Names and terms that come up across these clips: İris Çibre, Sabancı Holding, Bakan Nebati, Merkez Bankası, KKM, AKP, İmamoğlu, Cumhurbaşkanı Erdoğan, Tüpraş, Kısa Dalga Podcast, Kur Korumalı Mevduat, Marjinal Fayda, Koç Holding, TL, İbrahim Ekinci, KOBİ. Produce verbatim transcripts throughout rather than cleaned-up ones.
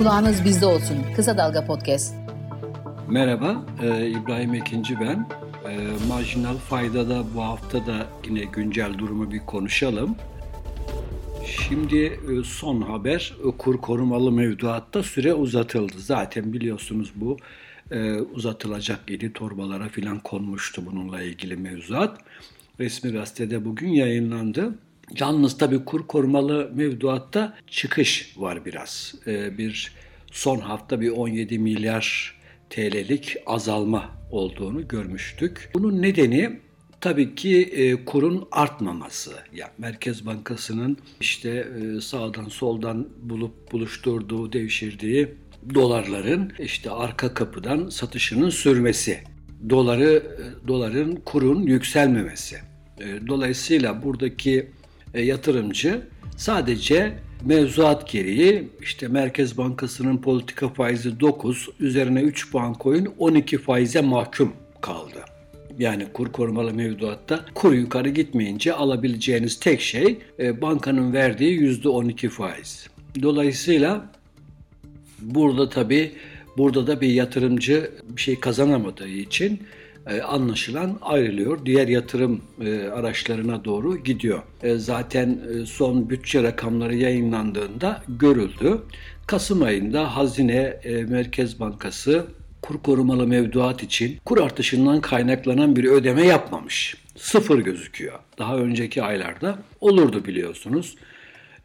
Kulağınız bizde olsun. Kısa Dalga Podcast. Merhaba, e, İbrahim Ekinci ben. E, marjinal faydada bu hafta da yine güncel durumu bir konuşalım. Şimdi son haber, kur korumalı mevduatta süre uzatıldı. Zaten biliyorsunuz bu e, uzatılacak yedi torbalara filan konmuştu bununla ilgili mevzuat. Resmi gazetede bugün yayınlandı. Yalnız tabii kur korumalı mevduatta çıkış var biraz. E, bir son hafta bir on yedi milyar T L'lik azalma olduğunu görmüştük. Bunun nedeni tabii ki e, kurun artmaması. Yani Merkez Bankası'nın işte e, sağdan soldan bulup buluşturduğu, devşirdiği dolarların işte arka kapıdan satışının sürmesi, doları e, doların kurun yükselmemesi. E, dolayısıyla buradaki e, yatırımcı sadece mevzuat gereği işte Merkez Bankası'nın politika faizi dokuz, üzerine üç puan koyun on iki faize mahkum kaldı. Yani kur korumalı mevduatta kur yukarı gitmeyince alabileceğiniz tek şey e, bankanın verdiği yüzde on iki faiz. Dolayısıyla burada tabii burada da bir yatırımcı bir şey kazanamadığı için e, anlaşılan ayrılıyor. Diğer yatırım e, araçlarına doğru gidiyor. E, zaten e, son bütçe rakamları yayınlandığında görüldü. Kasım ayında Hazine e, Merkez Bankası kur korumalı mevduat için kur artışından kaynaklanan bir ödeme yapmamış. Sıfır gözüküyor. Daha önceki aylarda olurdu biliyorsunuz.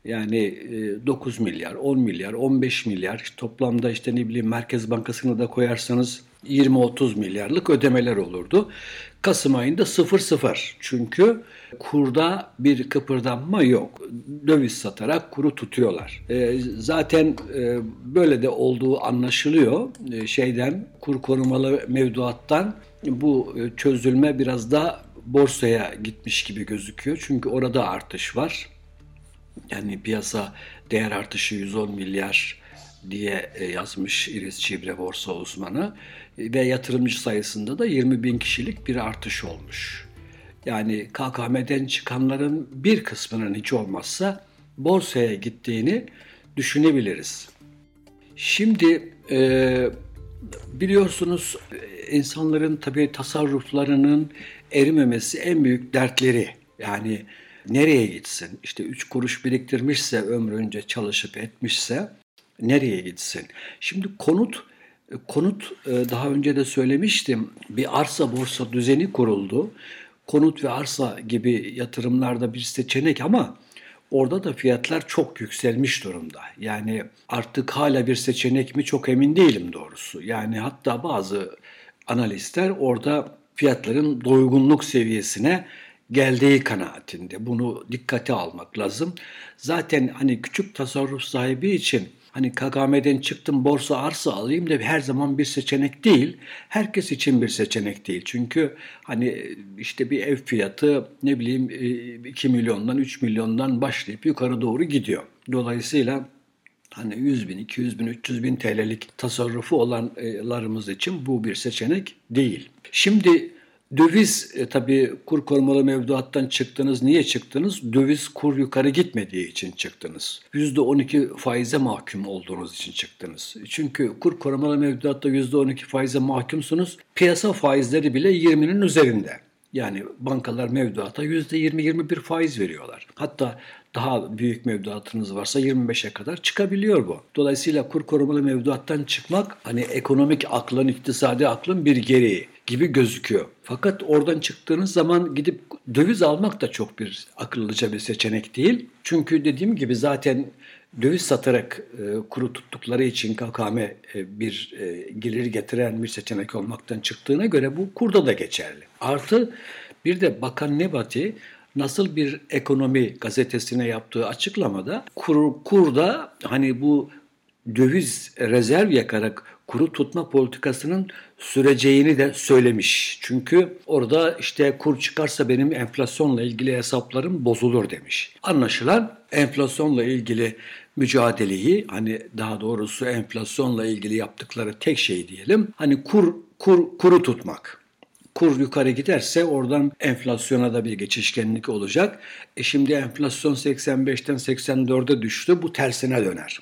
Yani dokuz milyar, on milyar, on beş milyar toplamda işte ne bileyim Merkez Bankası'nı da koyarsanız yirmi otuz milyarlık ödemeler olurdu. Kasım ayında sıfır sıfır. Çünkü kurda bir kıpırdanma yok. Döviz satarak kuru tutuyorlar. E, zaten e, böyle de olduğu anlaşılıyor. E, şeyden kur korumalı mevduattan bu e, çözülme biraz da borsaya gitmiş gibi gözüküyor. Çünkü orada artış var. Yani piyasa değer artışı yüz on milyar diye yazmış İris Çibre borsa uzmanı ve yatırımcı sayısında da yirmi bin kişilik bir artış olmuş. Yani K K M'den çıkanların bir kısmının hiç olmazsa borsaya gittiğini düşünebiliriz. Şimdi e, biliyorsunuz insanların tabii tasarruflarının erimemesi en büyük dertleri. Yani nereye gitsin? İşte üç kuruş biriktirmişse ömrünce çalışıp etmişse nereye gitsin? Şimdi konut, konut daha önce de söylemiştim, bir arsa borsa düzeni kuruldu. Konut ve arsa gibi yatırımlarda bir seçenek ama orada da fiyatlar çok yükselmiş durumda. Yani artık hala bir seçenek mi çok emin değilim doğrusu. Yani hatta bazı analistler orada fiyatların doygunluk seviyesine geldiği kanaatinde. Bunu dikkate almak lazım. Zaten hani küçük tasarruf sahibi için hani K K M'den çıktım borsa arsa alayım da her zaman bir seçenek değil. Herkes için bir seçenek değil. Çünkü hani işte bir ev fiyatı ne bileyim iki milyondan üç milyondan başlayıp yukarı doğru gidiyor. Dolayısıyla hani yüz bin, iki yüz bin, üç yüz bin T L'lik tasarrufu olanlarımız için bu bir seçenek değil. Şimdi döviz e, tabii kur korumalı mevduattan çıktınız. Niye çıktınız? Döviz kur yukarı gitmediği için çıktınız. yüzde on iki faize mahkum olduğunuz için çıktınız. Çünkü kur korumalı mevduatta yüzde on iki faize mahkumsunuz. Piyasa faizleri bile yirminin üzerinde. Yani bankalar mevduata yüzde yirmi yirmi bir faiz veriyorlar. Hatta daha büyük mevduatınız varsa yirmi beşe kadar çıkabiliyor bu. Dolayısıyla kur korumalı mevduattan çıkmak hani ekonomik aklın, iktisadi aklın bir gereği gibi gözüküyor. Fakat oradan çıktığınız zaman gidip döviz almak da çok bir akıllıca bir seçenek değil. Çünkü dediğim gibi zaten döviz satarak e, kuru tuttukları için K K M e, bir e, gelir getiren bir seçenek olmaktan çıktığına göre bu kurda da geçerli. Artı bir de Bakan Nebati Nasıl Bir Ekonomi gazetesine yaptığı açıklamada kur, kurda hani bu döviz rezerv yakarak kuru tutma politikasının süreceğini de söylemiş. Çünkü orada işte kur çıkarsa benim enflasyonla ilgili hesaplarım bozulur demiş. Anlaşılan enflasyonla ilgili mücadeleyi hani daha doğrusu enflasyonla ilgili yaptıkları tek şey diyelim. Hani kur, kur kuru tutmak. Kur yukarı giderse oradan enflasyona da bir geçişkenlik olacak. E şimdi enflasyon seksen beşten seksen dörde düştü. Bu tersine döner.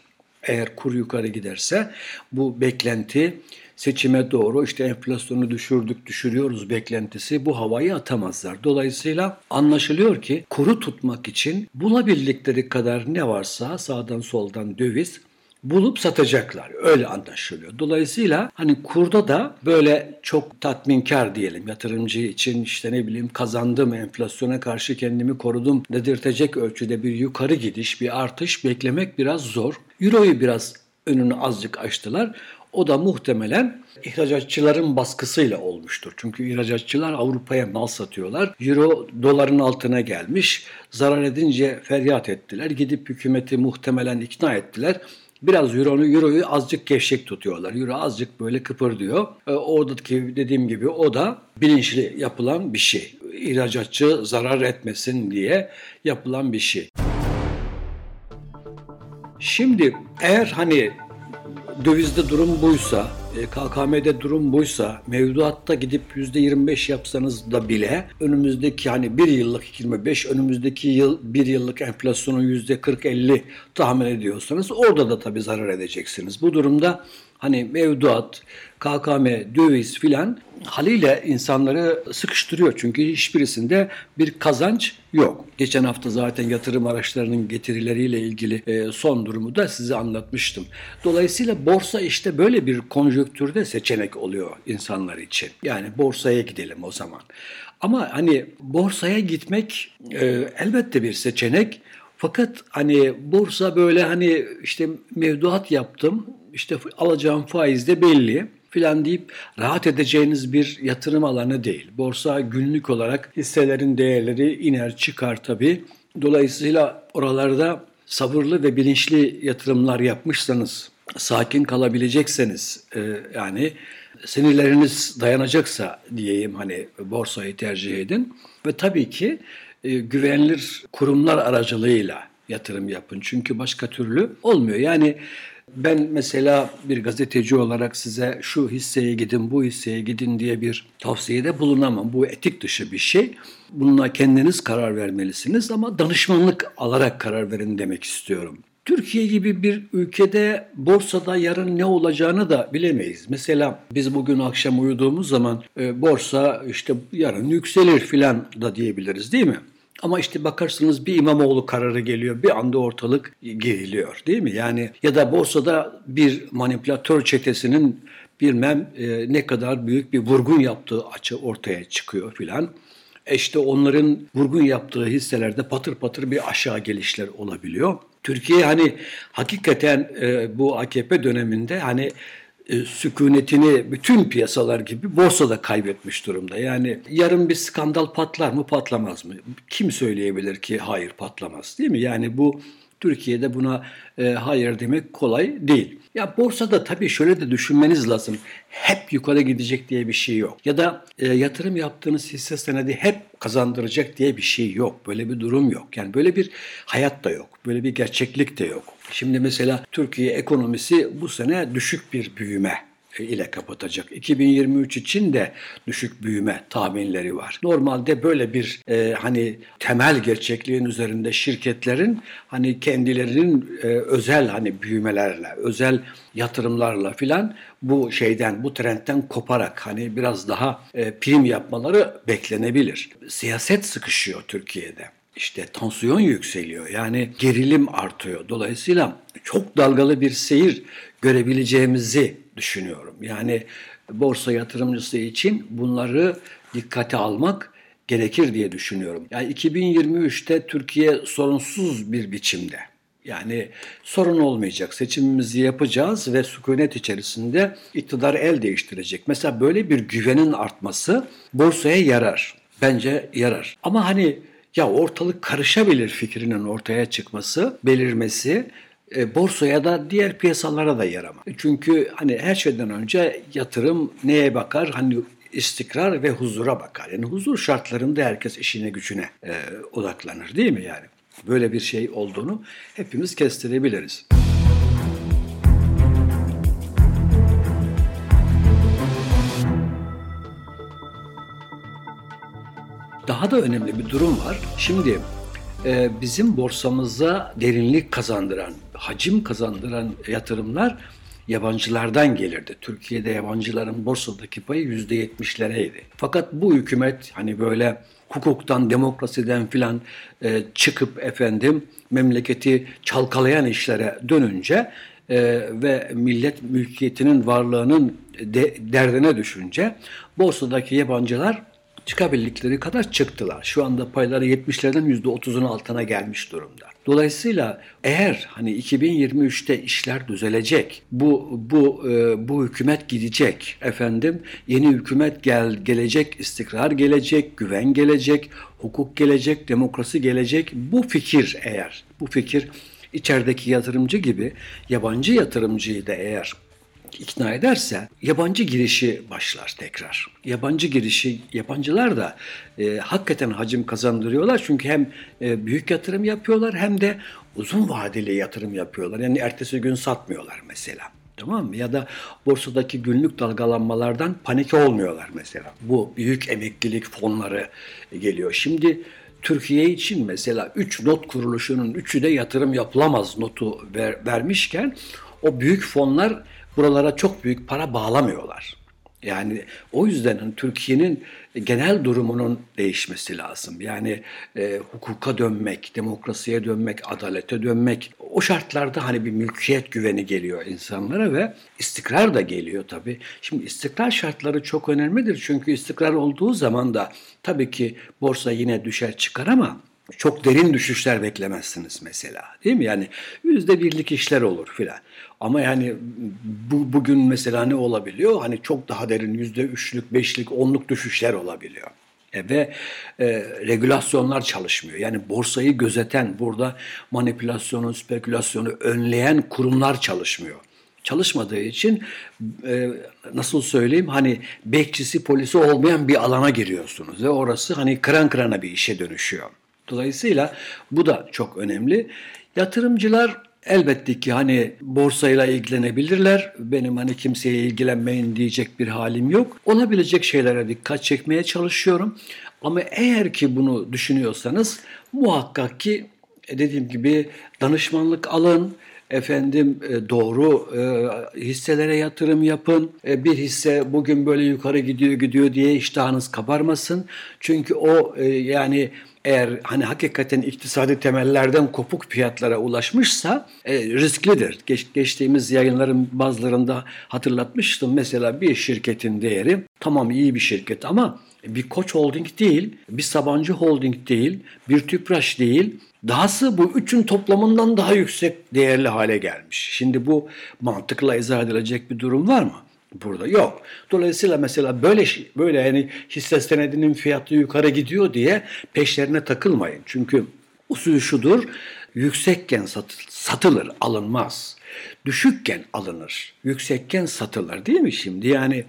Eğer kur yukarı giderse bu beklenti seçime doğru işte enflasyonu düşürdük düşürüyoruz beklentisi bu havayı atamazlar. Dolayısıyla anlaşılıyor ki kuru tutmak için bulabildikleri kadar ne varsa sağdan soldan döviz bulup satacaklar. Öyle anlaşılıyor. Dolayısıyla hani kurda da böyle çok tatminkar diyelim yatırımcı için işte ne bileyim kazandım enflasyona karşı kendimi korudum dedirtecek ölçüde bir yukarı gidiş bir artış beklemek biraz zor. Euro'yu biraz önünü azıcık açtılar. O da muhtemelen ihracatçıların baskısıyla olmuştur. Çünkü ihracatçılar Avrupa'ya mal satıyorlar. Euro doların altına gelmiş. Zarar edince feryat ettiler. Gidip hükümeti muhtemelen ikna ettiler. Biraz Euro'nu, Euro'yu azıcık gevşek tutuyorlar. Euro azıcık böyle kıpırdıyor. E, oradaki dediğim gibi o da bilinçli yapılan bir şey. İhracatçı zarar etmesin diye yapılan bir şey. Şimdi eğer hani dövizde durum buysa, K K M'de durum buysa, mevduatta gidip yüzde yirmi beş yapsanız da bile önümüzdeki hani bir yıllık yirmi beş, önümüzdeki yıl bir yıllık enflasyonu yüzde kırk elli tahmin ediyorsanız orada da tabii zarar edeceksiniz. Bu durumda hani mevduat, K K M, döviz filan haliyle insanları sıkıştırıyor. Çünkü hiçbirisinde bir kazanç yok. Geçen hafta zaten yatırım araçlarının getirileriyle ilgili son durumu da size anlatmıştım. Dolayısıyla borsa işte böyle bir konjonktürde seçenek oluyor insanlar için. Yani borsaya gidelim o zaman. Ama hani borsaya gitmek elbette bir seçenek. Fakat hani borsa böyle hani işte mevduat yaptım, işte alacağım faiz de belli filan deyip rahat edeceğiniz bir yatırım alanı değil. Borsa günlük olarak hisselerin değerleri iner çıkar tabii. Dolayısıyla oralarda sabırlı ve bilinçli yatırımlar yapmışsanız, sakin kalabilecekseniz yani sinirleriniz dayanacaksa diyeyim hani borsayı tercih edin ve tabii ki güvenilir kurumlar aracılığıyla yatırım yapın. Çünkü başka türlü olmuyor. Yani ben mesela bir gazeteci olarak size şu hisseye gidin, bu hisseye gidin diye bir tavsiyede bulunamam. Bu etik dışı bir şey. Bununla kendiniz karar vermelisiniz ama danışmanlık alarak karar verin demek istiyorum. Türkiye gibi bir ülkede borsada yarın ne olacağını da bilemeyiz. Mesela biz bugün akşam uyuduğumuz zaman e, borsa işte yarın yükselir filan da diyebiliriz değil mi? Ama işte bakarsınız bir İmamoğlu kararı geliyor, bir anda ortalık geriliyor değil mi? Yani ya da borsada bir manipülatör çetesinin bilmem e, ne kadar büyük bir vurgun yaptığı açı ortaya çıkıyor filan. E işte onların vurgun yaptığı hisselerde patır patır bir aşağı gelişler olabiliyor. Türkiye hani hakikaten e, bu A K P döneminde hani e, sükunetini bütün piyasalar gibi borsada kaybetmiş durumda. Yani yarın bir skandal patlar mı patlamaz mı? Kim söyleyebilir ki hayır patlamaz değil mi? Yani bu Türkiye'de buna e, hayır demek kolay değil. Ya borsada tabii şöyle de düşünmeniz lazım. Hep yukarı gidecek diye bir şey yok. Ya da e, yatırım yaptığınız hisse senedi hep kazandıracak diye bir şey yok. Böyle bir durum yok. Yani böyle bir hayat da yok. Böyle bir gerçeklik de yok. Şimdi mesela Türkiye ekonomisi bu sene düşük bir büyüme ile kapatacak. iki bin yirmi üç için de düşük büyüme tahminleri var. Normalde böyle bir e, hani temel gerçekliğin üzerinde şirketlerin hani kendilerinin e, özel hani büyümelerle, özel yatırımlarla filan bu şeyden, bu trendten koparak hani biraz daha e, prim yapmaları beklenebilir. Siyaset sıkışıyor Türkiye'de. İşte tansiyon yükseliyor. Yani gerilim artıyor. Dolayısıyla çok dalgalı bir seyir görebileceğimizi düşünüyorum. Yani borsa yatırımcısı için bunları dikkate almak gerekir diye düşünüyorum. Yani iki bin yirmi üçte Türkiye sorunsuz bir biçimde. Yani sorun olmayacak. Seçimimizi yapacağız ve sükunet içerisinde iktidar el değiştirecek. Mesela böyle bir güvenin artması borsaya yarar. Bence yarar. Ama hani ya ortalık karışabilir fikrinin ortaya çıkması, belirmesi e, borsaya da diğer piyasalara da yaramaz. Çünkü hani her şeyden önce yatırım neye bakar? Hani istikrar ve huzura bakar. Yani huzur şartlarında herkes işine gücüne e, odaklanır değil mi yani? Böyle bir şey olduğunu hepimiz kestirebiliriz. Daha da önemli bir durum var. Şimdi bizim borsamıza derinlik kazandıran, hacim kazandıran yatırımlar yabancılardan gelirdi. Türkiye'de yabancıların borsadaki payı yüzde yetmişlereydi. Fakat bu hükümet hani böyle hukuktan, demokrasiden filan e, çıkıp efendim memleketi çalkalayan işlere dönünce e, ve millet mülkiyetinin varlığının de, derdine düşünce borsadaki yabancılar çıkabildikleri kadar çıktılar. Şu anda payları yetmişlerden yüzde otuzun altına gelmiş durumda. Dolayısıyla eğer hani iki bin yirmi üçte işler düzelecek, bu bu e, bu hükümet gidecek efendim, yeni hükümet gel gelecek, istikrar gelecek, güven gelecek, hukuk gelecek, demokrasi gelecek. Bu fikir eğer bu fikir içerideki yatırımcı gibi yabancı yatırımcıyı da eğer ikna ederse yabancı girişi başlar tekrar. Yabancı girişi, yabancılar da e, hakikaten hacim kazandırıyorlar. Çünkü hem e, büyük yatırım yapıyorlar hem de uzun vadeli yatırım yapıyorlar. Yani ertesi gün satmıyorlar mesela. Tamam mı? Ya da borsadaki günlük dalgalanmalardan panik olmuyorlar mesela. Bu büyük emeklilik fonları geliyor. Şimdi Türkiye için mesela üç not kuruluşunun üçü de yatırım yapılamaz notu ver, vermişken o büyük fonlar buralara çok büyük para bağlamıyorlar. Yani o yüzden Türkiye'nin genel durumunun değişmesi lazım. Yani e, hukuka dönmek, demokrasiye dönmek, adalete dönmek. O şartlarda hani bir mülkiyet güveni geliyor insanlara ve istikrar da geliyor tabii. Şimdi istikrar şartları çok önemlidir. Çünkü istikrar olduğu zaman da tabii ki borsa yine düşer çıkar ama çok derin düşüşler beklemezsiniz mesela, değil mi? Yani yüzde birlik işler olur filan. Ama yani bu, bugün mesela ne olabiliyor? Hani çok daha derin yüzde üçlük, beşlik, onluk düşüşler olabiliyor. E ve e, regülasyonlar çalışmıyor. Yani borsayı gözeten, burada manipülasyonu, spekülasyonu önleyen kurumlar çalışmıyor. Çalışmadığı için e, nasıl söyleyeyim hani bekçisi, polisi olmayan bir alana giriyorsunuz. Ve orası hani kıran kırana bir işe dönüşüyor. Dolayısıyla bu da çok önemli. Yatırımcılar elbette ki hani borsayla ilgilenebilirler. Benim hani kimseye ilgilenmeyin diyecek bir halim yok. Olabilecek şeylere dikkat çekmeye çalışıyorum. Ama eğer ki bunu düşünüyorsanız muhakkak ki dediğim gibi danışmanlık alın. Efendim doğru e, hisselere yatırım yapın. E, bir hisse bugün böyle yukarı gidiyor gidiyor diye iştahınız kabarmasın. Çünkü o e, yani eğer hani hakikaten iktisadi temellerden kopuk fiyatlara ulaşmışsa e, risklidir. Geç, geçtiğimiz yayınların bazılarında hatırlatmıştım. Mesela bir şirketin değeri tamam iyi bir şirket ama bir Koç Holding değil, bir Sabancı Holding değil, bir Tüpraş değil. Dahası bu üçün toplamından daha yüksek değerli hale gelmiş. Şimdi bu mantıkla izah edilecek bir durum var mı? Burada yok. Dolayısıyla mesela böyle böyle yani hisse senedinin fiyatı yukarı gidiyor diye peşlerine takılmayın. Çünkü usulü şudur, yüksekken satılır, alınmaz. Düşükken alınır, yüksekken satılır, değil mi şimdi? Yani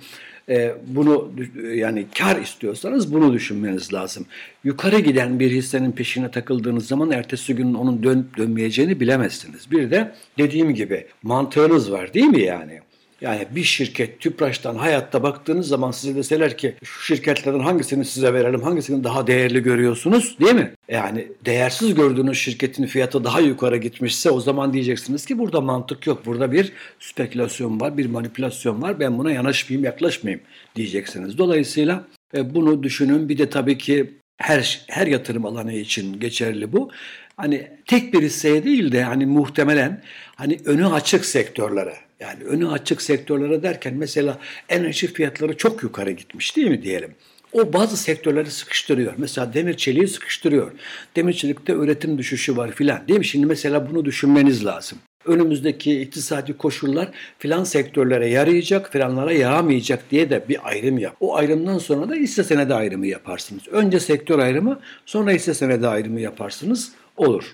bunu yani kar istiyorsanız bunu düşünmeniz lazım. Yukarı giden bir hissenin peşine takıldığınız zaman ertesi gün onun dönüp dönmeyeceğini bilemezsiniz. Bir de dediğim gibi mantığınız var, değil mi yani? Yani bir şirket Tüpraş'tan hayatta baktığınız zaman size deseler ki şu şirketlerden hangisini size verelim, hangisini daha değerli görüyorsunuz, değil mi? Yani değersiz gördüğünüz şirketin fiyatı daha yukarı gitmişse o zaman diyeceksiniz ki burada mantık yok. Burada bir spekülasyon var, bir manipülasyon var. Ben buna yanaşmayayım, yaklaşmayayım diyeceksiniz. Dolayısıyla bunu düşünün. Bir de tabii ki her her yatırım alanı için geçerli bu. Hani tek bir hisseye değil de hani muhtemelen hani önü açık sektörlere. Yani önü açık sektörlere derken mesela enerji fiyatları çok yukarı gitmiş, değil mi diyelim. O bazı sektörleri sıkıştırıyor. Mesela demir çeliği sıkıştırıyor. Demir çelikte üretim düşüşü var filan, değil mi? Şimdi mesela bunu düşünmeniz lazım. Önümüzdeki iktisadi koşullar filan sektörlere yarayacak, filanlara yaramayacak diye de bir ayrım yap. O ayrımdan sonra da hisse senedi ayrımı yaparsınız. Önce sektör ayrımı, sonra hisse senedi ayrımı yaparsınız. Olur.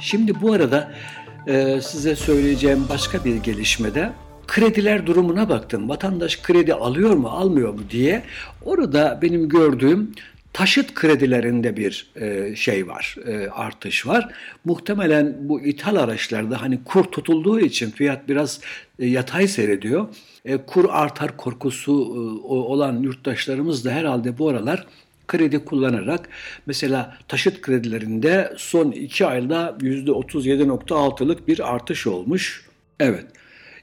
Şimdi bu arada Ee, size söyleyeceğim başka bir gelişmede krediler durumuna baktım. Vatandaş kredi alıyor mu almıyor mu diye. Orada benim gördüğüm taşıt kredilerinde bir e, şey var, e, artış var. Muhtemelen bu ithal araçlarda hani kur tutulduğu için fiyat biraz e, yatay seyrediyor. E, kur artar korkusu e, olan yurttaşlarımız da herhalde bu aralar kredi kullanarak mesela taşıt kredilerinde son iki ayda yüzde otuz yedi virgül altı'lık bir artış olmuş. Evet.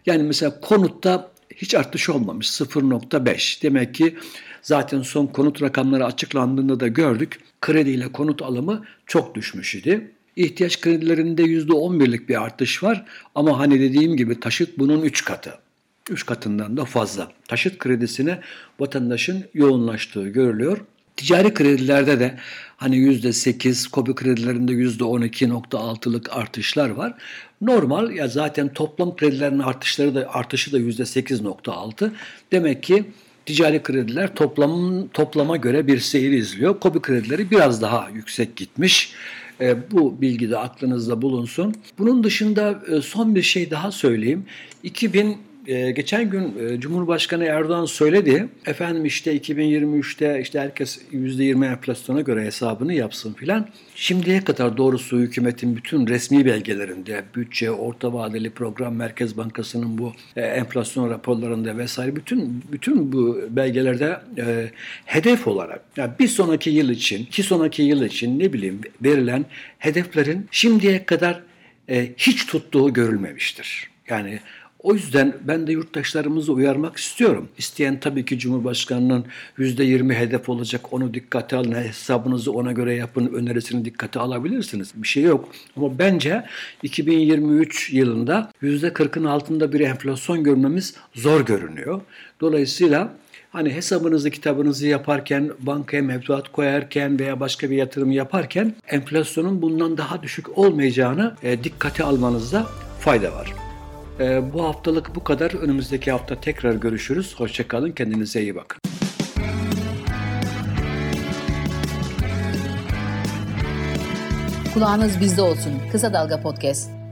Yani mesela konutta hiç artış olmamış, sıfır virgül beş. Demek ki zaten son konut rakamları açıklandığında da gördük. Krediyle konut alımı çok düşmüş idi. İhtiyaç kredilerinde yüzde on bir'lik bir artış var. Ama hani dediğim gibi taşıt bunun üç katı. üç katından da fazla. Taşıt kredisine vatandaşın yoğunlaştığı görülüyor. Ticari kredilerde de hani yüzde sekiz, KOBİ kredilerinde yüzde on iki virgül altı'lık artışlar var. Normal ya zaten toplam kredilerin artışları da artışı da yüzde sekiz virgül altı. Demek ki ticari krediler toplam, toplama göre bir seyir izliyor. KOBİ kredileri biraz daha yüksek gitmiş. E, bu bilgi de aklınızda bulunsun. Bunun dışında e, son bir şey daha söyleyeyim. iki bin Ee, geçen gün e, Cumhurbaşkanı Erdoğan söyledi. Efendim işte iki bin yirmi üç'te işte herkes yüzde yirmi enflasyona göre hesabını yapsın filan. Şimdiye kadar doğrusu hükümetin bütün resmi belgelerinde, bütçe, orta vadeli program, Merkez Bankası'nın bu e, enflasyon raporlarında vesaire bütün bütün bu belgelerde e, hedef olarak yani bir sonraki yıl için, iki sonraki yıl için ne bileyim verilen hedeflerin şimdiye kadar e, hiç tuttuğu görülmemiştir. Yani o yüzden ben de yurttaşlarımızı uyarmak istiyorum. İsteyen tabii ki Cumhurbaşkanı'nın yüzde yirmi hedef olacak, onu dikkate alın, hesabınızı ona göre yapın, önerisini dikkate alabilirsiniz. Bir şey yok. Ama bence iki bin yirmi üç yılında yüzde kırk'ın altında bir enflasyon görmemiz zor görünüyor. Dolayısıyla hani hesabınızı, kitabınızı yaparken, bankaya mevduat koyarken veya başka bir yatırım yaparken enflasyonun bundan daha düşük olmayacağını e, dikkate almanızda fayda var. Ee, bu haftalık bu kadar. Önümüzdeki hafta tekrar görüşürüz. Hoşça kalın. Kendinize iyi bakın. Kulağınız bizde olsun. Kısa Dalga Podcast.